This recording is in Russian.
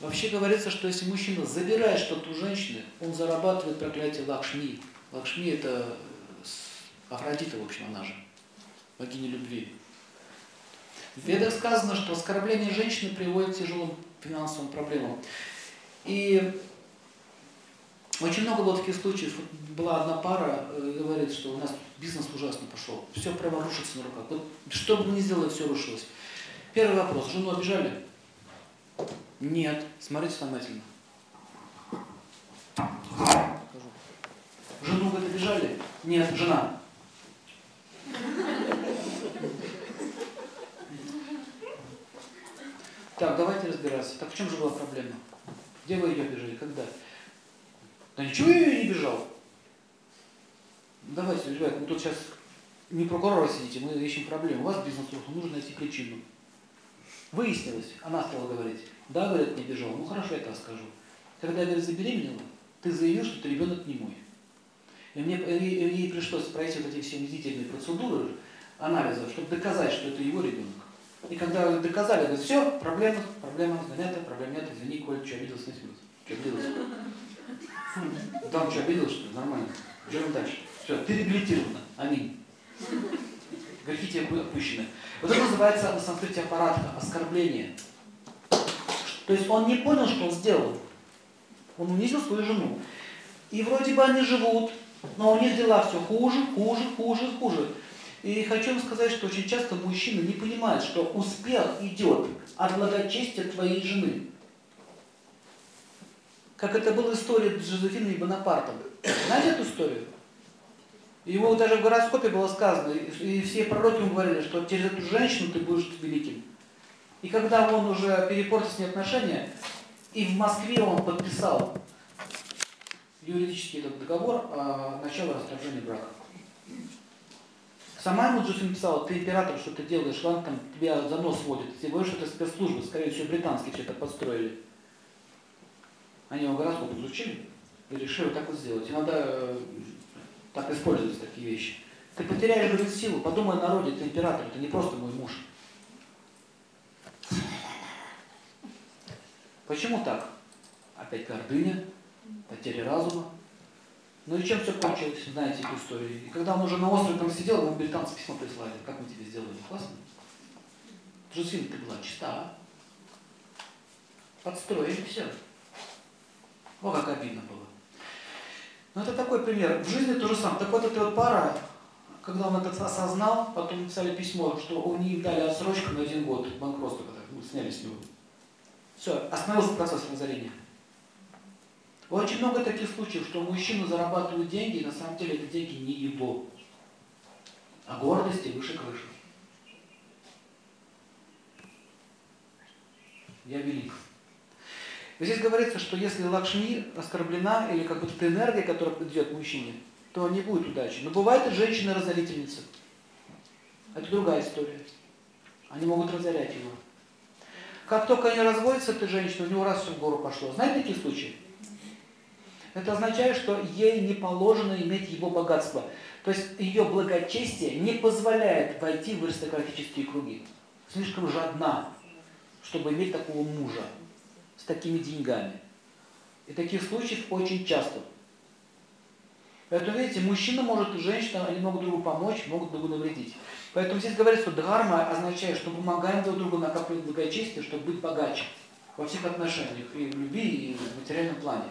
Вообще говорится, что если мужчина забирает что-то у женщины, он зарабатывает проклятие Лакшми. Лакшми – это Афродита, в общем, она же, богиня любви. В Ведах сказано, что оскорбление женщины приводит к тяжелым финансовым проблемам. И очень много было таких случаев. Была одна пара, говорит, что у нас бизнес ужасно пошел, все прямо рушится на руках. Вот что бы ни сделали, все рушилось. Первый вопрос. Жену обижали? Нет. Смотрите внимательно. Жену, говорит, обижали? Нет. Жена. Так, давайте разбираться. Так в чем же была проблема? Где вы ее обижали? Когда? Да ничего я ее не обижал. Давайте, ребят, мы тут сейчас не прокурора сидите, мы ищем проблему. У вас бизнес рухнул, нужно найти причину. Выяснилось, она стала говорить, да, говорит, не обижал, ну хорошо, я это расскажу. Когда я, говорит, забеременела, ты заявил, что ты ребенок не мой. И мне ей пришлось пройти вот эти все унизительные процедуры, анализы, чтобы доказать, что это его ребенок. И когда доказали, говорят, все, проблема занята, проблема нет, извини, Коль, что обиделся на себя? Что обиделся? Там что, обиделся, что ли? Нормально. Идем дальше. Все, ты реабилитирована. Аминь. Грехи тебе отпущены. Вот это называется на санскрите аппаратка, оскорбление. То есть он не понял, что он сделал. Он унизил свою жену. И вроде бы они живут, но у них дела все хуже. И хочу вам сказать, что очень часто мужчина не понимает, что успех идет от благочестия твоей жены. Как это была история с Жозефиной Бонапартом. Знаете эту историю? Его даже в гороскопе было сказано, и все пророки ему говорили, что через эту женщину ты будешь великим. И когда он уже перепортил с ней отношения, и в Москве он подписал юридический этот договор о начале расторжения брака. Сама ему Джуссина писала, ты император, что ты делаешь, ладно, там тебя за нос водит. Ты говоришь, что это спецслужбы, скорее всего, британские что-то подстроили. Они его гороскоп изучили и решили вот так вот сделать. Иногда так используются такие вещи. Ты потеряешь, говорит, силу, подумай о народе, ты император, ты не просто мой муж. Почему так? Опять гордыня, потеря разума. Ну и чем все кончилось, знаете эту историю. И когда он уже на острове там сидел, ему британцы письма прислали. Как мы тебе сделали? Классно? Джуссина, ты была чиста. Подстроили все. О, как обидно было. Но это такой пример. В жизни то же самое. Так вот эта вот пара, когда он это осознал, потом написали письмо, что они им дали отсрочку на 1 год, банкротство, когда мы сняли с него. Все, остановился процесс разорения. Очень много таких случаев, что мужчина зарабатывает деньги, и на самом деле это деньги не его, а гордости выше крыши. Я велик. Здесь говорится, что если Лакшми оскорблена, или как вот эта энергия, которая идет мужчине, то не будет удачи. Но бывает и женщина-разорительница. Это другая история. Они могут разорять его. Как только они разводятся, эта женщина, у него раз все в гору пошло. Знаете такие случаи? Это означает, что ей не положено иметь его богатство. То есть ее благочестие не позволяет войти в аристократические круги. Слишком жадна, чтобы иметь такого мужа с такими деньгами. И таких случаев очень часто. Поэтому, видите, мужчина может и женщина, они могут другу помочь, могут другу навредить. Поэтому здесь говорится, что дхарма означает, что помогаем друг другу накапливать благочестие, чтобы быть богаче во всех отношениях, и в любви, и